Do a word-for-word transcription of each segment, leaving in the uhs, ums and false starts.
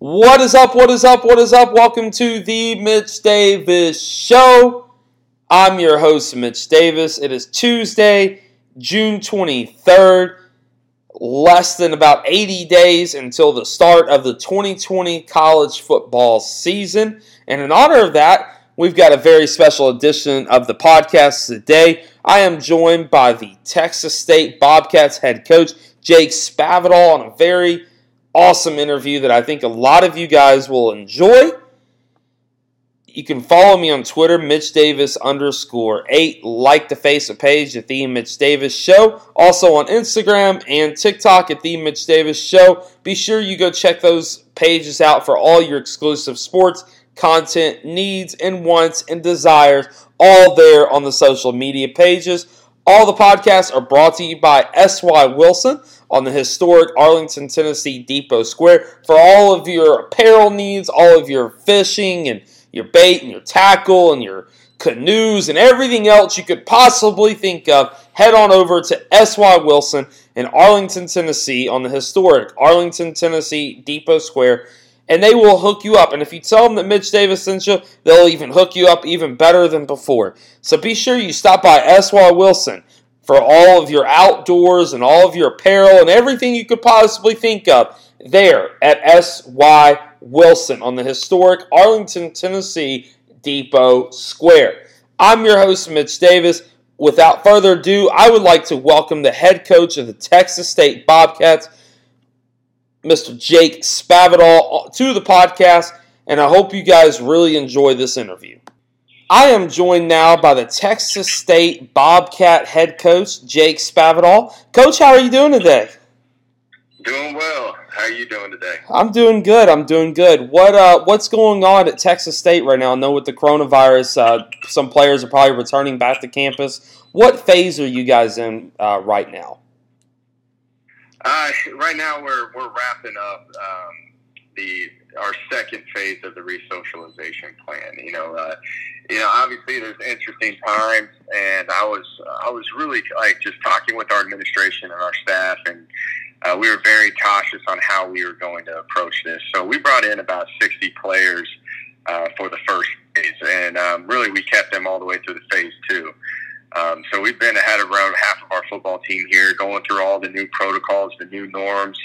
What is up, what is up, what is up? Welcome to the Mitch Davis Show. I'm your host, Mitch Davis. It is Tuesday, June twenty-third. Less than about eighty days until the start of the twenty twenty college football season. And in honor of that, we've got a very special edition of the podcast today. I am joined by the Texas State Bobcats head coach, Jake Spavital, on a very awesome interview that I think a lot of you guys will enjoy. You can follow me on Twitter, Mitch Davis underscore eight. Like the Facebook page at The Mitch Davis Show. Also on Instagram and TikTok at The Mitch Davis Show. Be sure you go check those pages out for all your exclusive sports content needs and wants and desires, all there on the social media pages. All the podcasts are brought to you by S Y Wilson on the historic Arlington, Tennessee Depot Square. For all of your apparel needs, all of your fishing and your bait and your tackle and your canoes and everything else you could possibly think of, head on over to S Y Wilson in Arlington, Tennessee on the historic Arlington, Tennessee Depot Square, and they will hook you up. And if you tell them that Mitch Davis sent you, they'll even hook you up even better than before. So be sure you stop by S Y Wilson for all of your outdoors and all of your apparel and everything you could possibly think of there at S Y Wilson on the historic Arlington, Tennessee Depot Square. I'm your host, Mitch Davis. Without further ado, I would like to welcome the head coach of the Texas State Bobcats, Mister Jake Spavital, to the podcast, and I hope you guys really enjoy this interview. I am joined now by the Texas State Bobcat head coach, Jake Spavital. Coach, how are you doing today? Doing well. How are you doing today? I'm doing good. I'm doing good. What uh, what's going on at Texas State right now? I know with the coronavirus, uh, some players are probably returning back to campus. What phase are you guys in uh, right now? Uh, right now, we're we're wrapping up um, the our second phase of the resocialization plan. You know, uh, you know, obviously there's interesting times, and I was I was really like just talking with our administration and our staff, and uh, we were very cautious on how we were going to approach this. So we brought in about sixty players uh, for the first phase, and um, really we kept them all the way through the phase two. Um, so we've been ahead of around half of our football team here, going through all the new protocols, the new norms,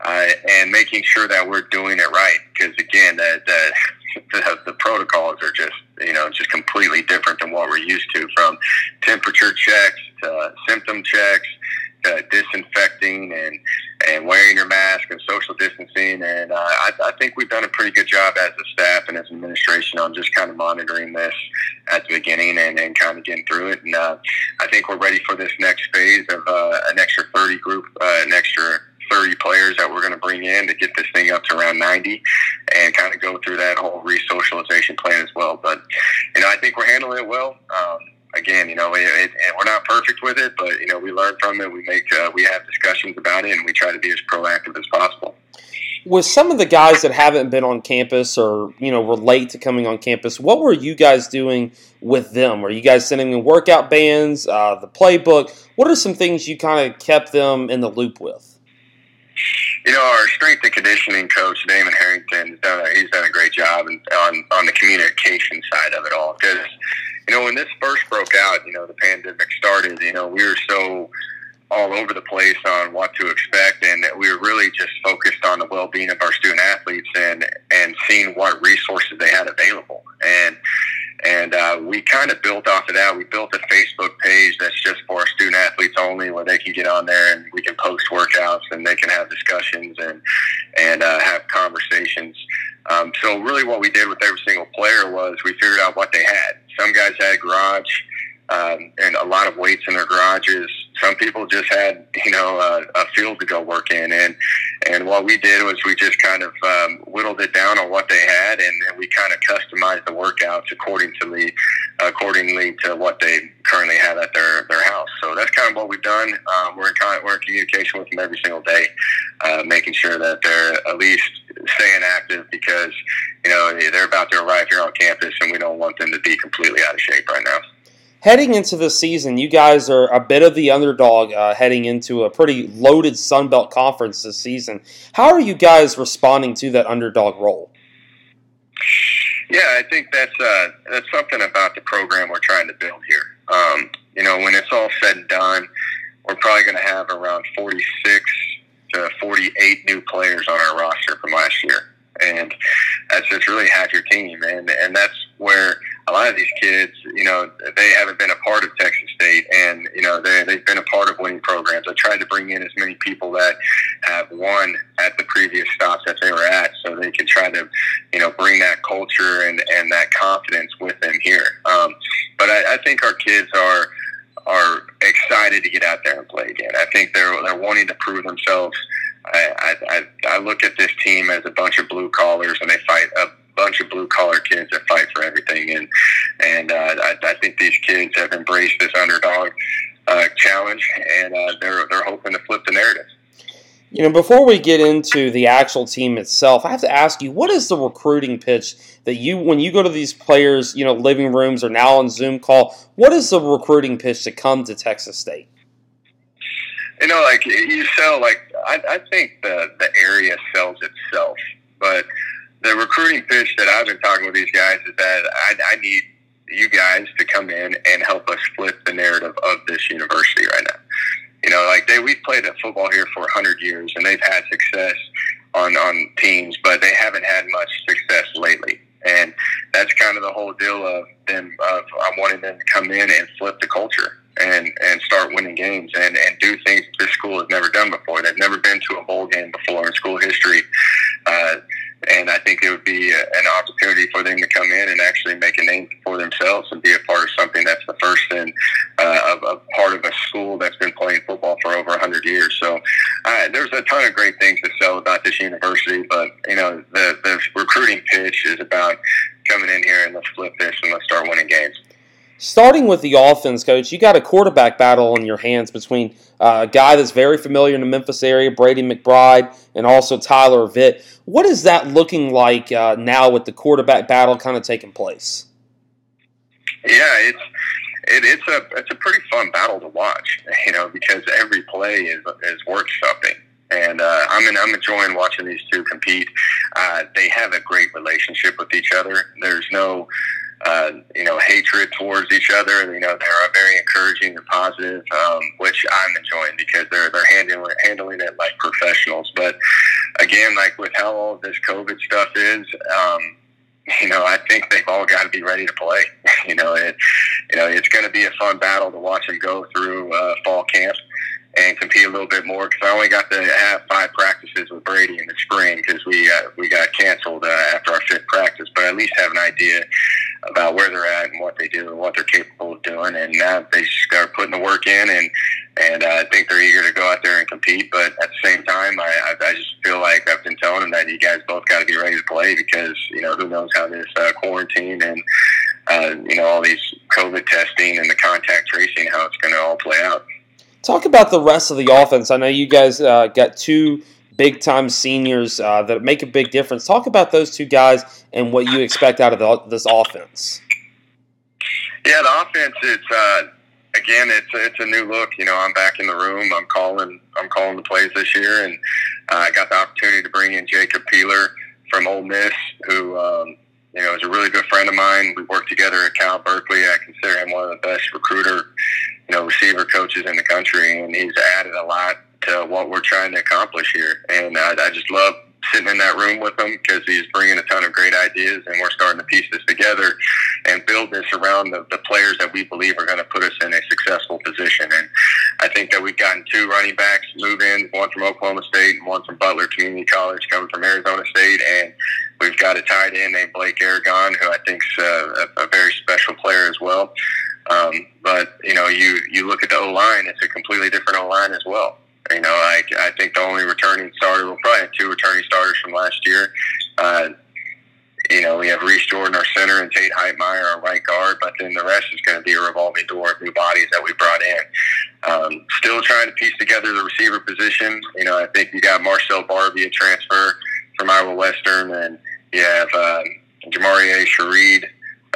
uh, and making sure that we're doing it right. Because again, the, the, the protocols are just, you know, just completely different than what we're used to, from temperature checks to symptom checks to disinfecting and, and wearing your mask and social distancing. And uh, I, I think we've done a pretty good job as a staff and as administration on just kind of monitoring this at the beginning and, and kind of getting through it. And uh, I think we're ready for this next phase of uh, an extra thirty group, uh, an extra thirty players that we're going to bring in to get this thing up to around ninety and kind of go through that whole resocialization plan as well. But, you know, I think we're handling it well. Um, Again, you know, it, it, we're not perfect with it, but, you know, we learn from it. We make, uh, we have discussions about it, and we try to be as proactive as possible. With some of the guys that haven't been on campus or, you know, were late to coming on campus, what were you guys doing with them? Were you guys sending them workout bands, uh, the playbook? What are some things you kind of kept them in the loop with? You know, our strength and conditioning coach, Damon Harrington, has done a, he's done a great job in, on, on the communication side of it all. Because, you know, when this first broke out, you know, the pandemic started, you know, we were so all over the place on what to expect. And we were really just focused on the well-being of our student athletes and, and seeing what resources they had available. And, and uh, we kind of built off of that. We built a Facebook page that's just for our student athletes only, where they can get on there and we can post workouts and they can have discussions and and uh, have conversations. Um, so really what we did with every single player was we figured out what they had. Some guys had a garage um, and a lot of weights in their garages. Some people just had, you know, a, a field to go work in. And, and what we did was we just kind of um, whittled it down on what they had, and then we kind of customized the workouts according to the, accordingly to what they currently have at their, their house. So that's kind of what we've done. Uh, we're, in con- we're in communication with them every single day, uh, making sure that they're at least staying active, because, you know, they're about to arrive here on campus, and we don't want them to be completely out of shape right now. heading into this season, you guys are a bit of the underdog uh, heading into a pretty loaded Sun Belt Conference this season. How are you guys responding to that underdog role? Yeah, I think that's uh, that's something about the program we're trying to build here. Um, you know, when it's all said and done, we're probably going to have around forty-six to forty-eight new players on our roster from last year. And that's just really half your team. And, and that's where a lot of these kids, you know, they haven't been a part of Texas State. And, you know, they, they've been a part of winning programs. I tried to bring in as many people that have won at the previous stops that they were at so they can try to, you know, bring that culture and, and that confidence with them here. Um, but I, I think our kids are are excited to get out there and play again. I think they're they're wanting to prove themselves. I, I, I look at this team as a bunch of blue collars, and they fight a bunch of blue collar kids that fight for everything. And and uh, I, I think these kids have embraced this underdog uh, challenge, and uh, they're they're hoping to flip the narrative. You know, before we get into the actual team itself, I have to ask you, what is the recruiting pitch that you, when you go to these players, you know, living rooms or now on Zoom call, what is the recruiting pitch to come to Texas State? You know, like, you sell, like, I, I think the, the area sells itself. But the recruiting pitch that I've been talking with these guys is that I, I need you guys to come in and help us flip the narrative of this university right now. You know, like, they we've played football here for one hundred years, and they've had success on, on teams, but they haven't had much success lately. And that's kind of the whole deal of them, of I wanted them to come in and flip the culture. And, and start winning games and, and do things this school has never done before. They've never been to a bowl game before in school history. Uh, and I think it would be a, an opportunity for them to come in and actually make a name for themselves and be a part of something that's the first in, uh, of a part of a school that's been playing football for over one hundred years. So uh, there's a ton of great things to sell about this university, but, you know, the, the recruiting pitch is about coming in here and let's flip this and let's start winning games. Starting with the offense, Coach, you got a quarterback battle on your hands between uh, a guy that's very familiar in the Memphis area, Brady McBride, and also Tyler Vitt. What is that looking like uh, now with the quarterback battle kind of taking place? Yeah, it's it, it's a it's a pretty fun battle to watch, you know, because every play is is worth something. And uh, I'm in, I'm enjoying watching these two compete. Uh, they have a great relationship with each other. There's no Uh, you know, hatred towards each other. You know, they're very encouraging and positive, um, which I'm enjoying because they're they're handling handling it like professionals. But again, like with how all of this COVID stuff is, um, you know, I think they've all got to be ready to play. You know, it you know it's going to be a fun battle to watch them go through uh, fall camp and compete a little bit more, because I only got to have five practices with Brady in the spring because we uh, we got canceled uh, after our fifth practice. But at least have an idea about where they're at and what they do and what they're capable of doing. And now they start putting the work in, and and uh, I think they're eager to go out there and compete. But at the same time, I, I just feel like I've been telling them that you guys both got to be ready to play, because, you know, who knows how this uh, quarantine and, uh, you know, all these COVID testing and the contact tracing, how it's going to all play out. Talk about the rest of the offense. I know you guys uh, got two big-time seniors uh, that make a big difference. Talk about those two guys and what you expect out of the, this offense. Yeah, the offense, it's uh, again, it's it's a new look. You know, I'm back in the room. I'm calling I'm calling the plays this year, and uh, I got the opportunity to bring in Jacob Peeler from Ole Miss, who um, you know is a really good friend of mine. We worked together at Cal Berkeley. I consider him one of the best recruiter, you know, receiver coaches in the country, and he's added a lot to what we're trying to accomplish here. And I, I just love sitting in that room with him, because he's bringing a ton of great ideas, and we're starting to piece this together and build this around the, the players that we believe are going to put us in a successful position. And I think that we've gotten two running backs move in, one from Oklahoma State and one from Butler Community College coming from Arizona State, and we've got a tight end named Blake Aragon, who I think is a, a very special player as well. Um, but, you know, you, you look at the O-line, it's a completely different O-line as well. You know, I, I think the only returning starter, we'll probably have two returning starters from last year. Uh, you know, we have Reese Jordan, our center, and Tate Heidmeyer, our right guard. But then the rest is going to be a revolving door of new bodies that we brought in. Um, still trying to piece together the receiver position. You know, I think you got Marcel Barbie, a transfer from Iowa Western, and you have uh, Jamari A. Sharid,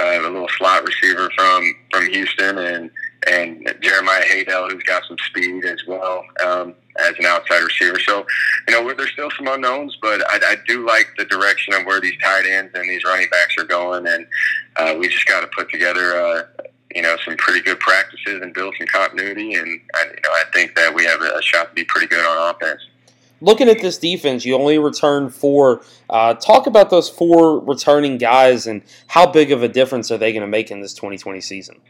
uh, the little slot receiver from from Houston, and and Jeremiah Haydell, who's got some speed as well, um, as an outside receiver. So, you know, there's still some unknowns, but I, I do like the direction of where these tight ends and these running backs are going, and uh, we just got to put together, uh, you know, some pretty good practices and build some continuity, and I, you know, I think that we have a shot to be pretty good on offense. Looking at this defense, you only return four. Uh, talk about those four returning guys and how big of a difference are they going to make in this twenty twenty season?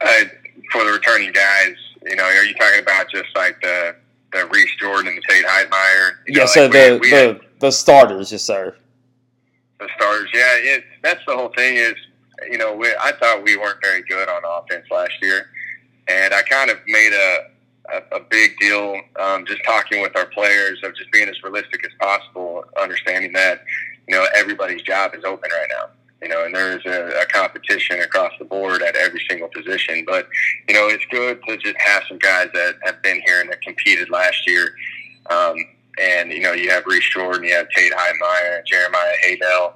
Uh, for the returning guys, you know, are you talking about just like the, the Reese Jordan and the Tate Heidmeyer? You yeah, know, so like the, we, we the, had, the starters, yes, sir. The starters, yeah. It, that's the whole thing is, you know, we, I thought we weren't very good on offense last year, and I kind of made a – a big deal, um, just talking with our players of just being as realistic as possible, understanding that, you know, everybody's job is open right now, you know, and there's a, a competition across the board at every single position. But, you know, it's good to just have some guys that have been here and that competed last year. Um, and, you know, you have Reese Jordan, you have Tate Heidmeyer, Jeremiah Haydell.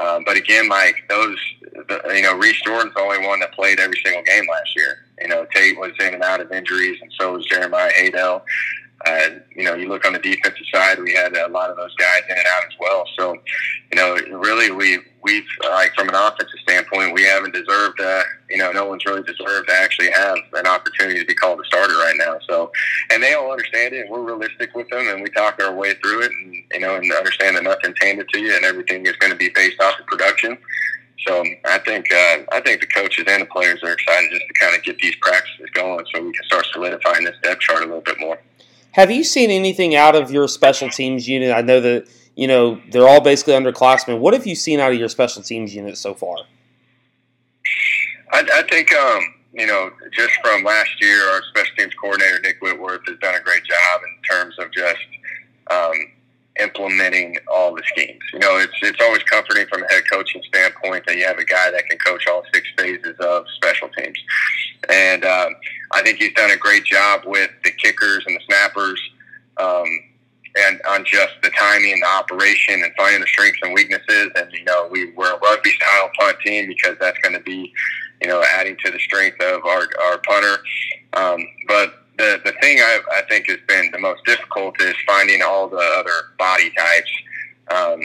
Um, but again, Mike, those, the, you know, Reese Jordan's the only one that played every single game last year. You know, Tate was in and out of injuries, and so was Jeremiah Haydell. Uh, you know, you look on the defensive side, we had a lot of those guys in and out as well. So, you know, really, we, we've, like, from an offensive standpoint, we haven't deserved, uh, you know, no one's really deserved to actually have an opportunity to be called a starter right now. So, and they all understand it, and we're realistic with them, and we talk our way through it, and, you know, and understand that nothing's handed to you, and everything is going to be based off of production. So I think uh, I think the coaches and the players are excited just to kind of get these practices going so we can start solidifying this depth chart a little bit more. Have you seen anything out of your special teams unit? I know that, you know, they're all basically underclassmen. What have you seen out of your special teams unit so far? I, I think, um, you know, just from last year, our special teams coordinator, Nick Whitworth, has done a great job in terms of just um, – implementing all the schemes. You know, it's it's always comforting from a head coaching standpoint that you have a guy that can coach all six phases of special teams. And um, I think he's done a great job with the kickers and the snappers um, and on just the timing, the operation, and finding the strengths and weaknesses. And, you know, we were a rugby-style punt team because that's going to be, you know, adding to the strength of our, our punter. Um, but The the thing I, I think has been the most difficult is finding all the other body types, um,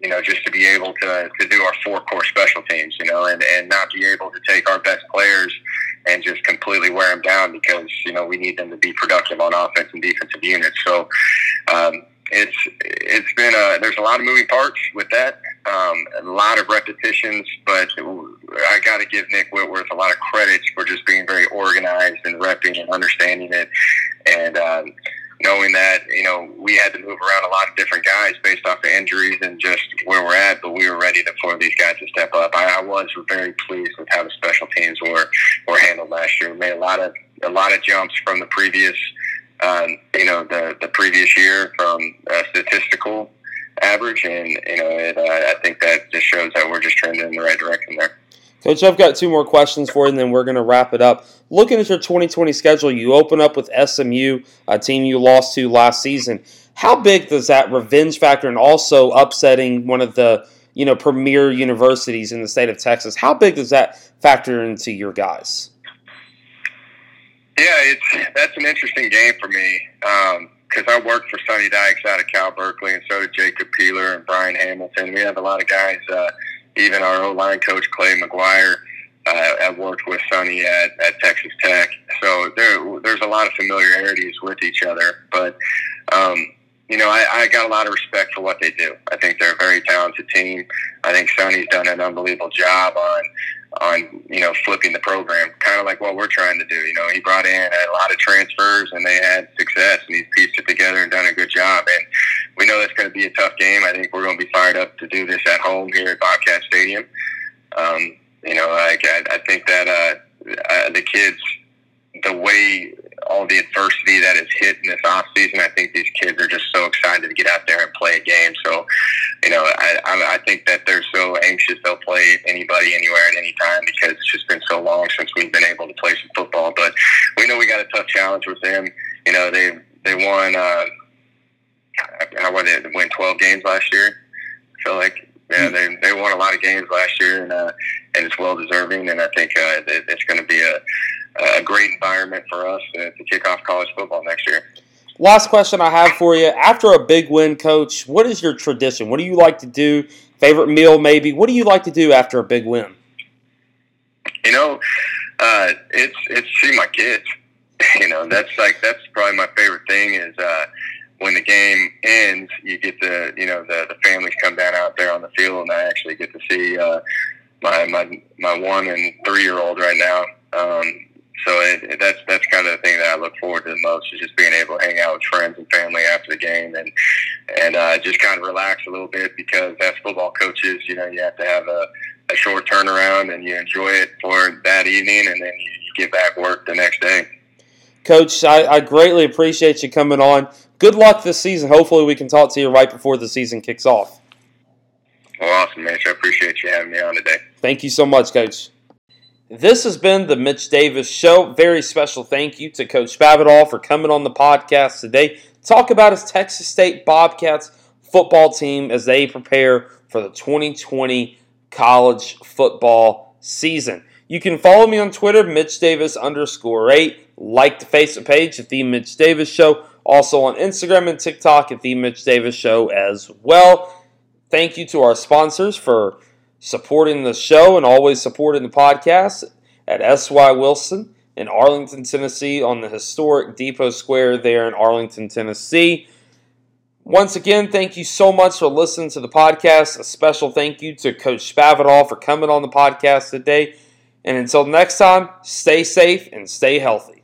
you know, just to be able to, to do our four core special teams, you know, and, and not be able to take our best players and just completely wear them down because, you know, we need them to be productive on offense and defensive units. So um, it's it's been a, there's a lot of moving parts with that, um, a lot of repetitions, but I got to give Nick Whitworth a lot of credit for just being very organized and repping and understanding it, and um, knowing that, you know, we had to move around a lot of different guys based off the injuries and just where we're at, but we were ready to, for these guys to step up. I, I was very pleased with how the special teams were were handled last year. We made a lot of a lot of jumps from the previous. Um, you know, the, the previous year from a statistical average, and, you know, it, uh, I think that just shows that we're just trending in the right direction there. Coach, I've got two more questions for you, and then we're going to wrap it up. Looking at your twenty twenty schedule, you open up with S M U, a team you lost to last season. How big does that revenge factor, and also upsetting one of the, you know, premier universities in the state of Texas, how big does that factor into your guys? Yeah, it's that's an interesting game for me because um, I worked for Sonny Dykes out of Cal Berkeley, and so did Jacob Peeler and Brian Hamilton. We have a lot of guys, uh, even our O-line coach, Clay McGuire, uh, I've worked with Sonny at, at Texas Tech. So there, there's a lot of familiarities with each other. But, um, you know, I, I got a lot of respect for what they do. I think they're a very talented team. I think Sonny's done an unbelievable job on – on, you know, flipping the program, kind of like what we're trying to do. You know, he brought in a lot of transfers, and they had success, and he's pieced it together and done a good job. And we know that's going to be a tough game. I think we're going to be fired up to do this at home here at Bobcat Stadium. Um, you know, I, I think that uh, uh, the kids, the way all the adversity that is hit in this offseason, I think these kids are just so excited to get out there and play a game. So, you know, I, I think that they're so anxious they'll play anybody, anywhere, at any time because it's just been so long since we've been able to play some football. But we know we got a tough challenge with them. You know, they they won, uh, I, I won, they won twelve games last year. So, like, Yeah, they they won a lot of games last year, and uh, and it's well deserving. And I think uh, it, it's going to be a, a great environment for us to, to kick off college football next year. Last question I have for you: after a big win, Coach, what is your tradition? What do you like to do? Favorite meal, maybe? What do you like to do after a big win? You know, uh, it's it's see my kids. You know, that's like that's probably my favorite thing is. Uh, When the game ends, you get the you know the, the families come down out there on the field, and I actually get to see uh, my my my one and three year old right now. Um, so it, it, that's that's kind of the thing that I look forward to the most is just being able to hang out with friends and family after the game, and and uh, just kind of relax a little bit because as football coaches, you know, you have to have a, a short turnaround, and you enjoy it for that evening, and then you, you get back work the next day. Coach, I, I greatly appreciate you coming on. Good luck this season. Hopefully we can talk to you right before the season kicks off. Well, awesome, Mitch. I appreciate you having me on today. Thank you so much, Coach. This has been the Mitch Davis Show. Very special thank you to Coach Spavital for coming on the podcast today. Talk about his Texas State Bobcats football team as they prepare for the twenty twenty college football season. You can follow me on Twitter, Mitch Davis underscore eight. Like the Facebook page at The Mitch Davis Show. Also on Instagram and TikTok at The Mitch Davis Show as well. Thank you to our sponsors for supporting the show and always supporting the podcast at S Y Wilson in Arlington, Tennessee on the historic Depot Square there in Arlington, Tennessee. Once again, thank you so much for listening to the podcast. A special thank you to Coach Spavital for coming on the podcast today. And until next time, stay safe and stay healthy.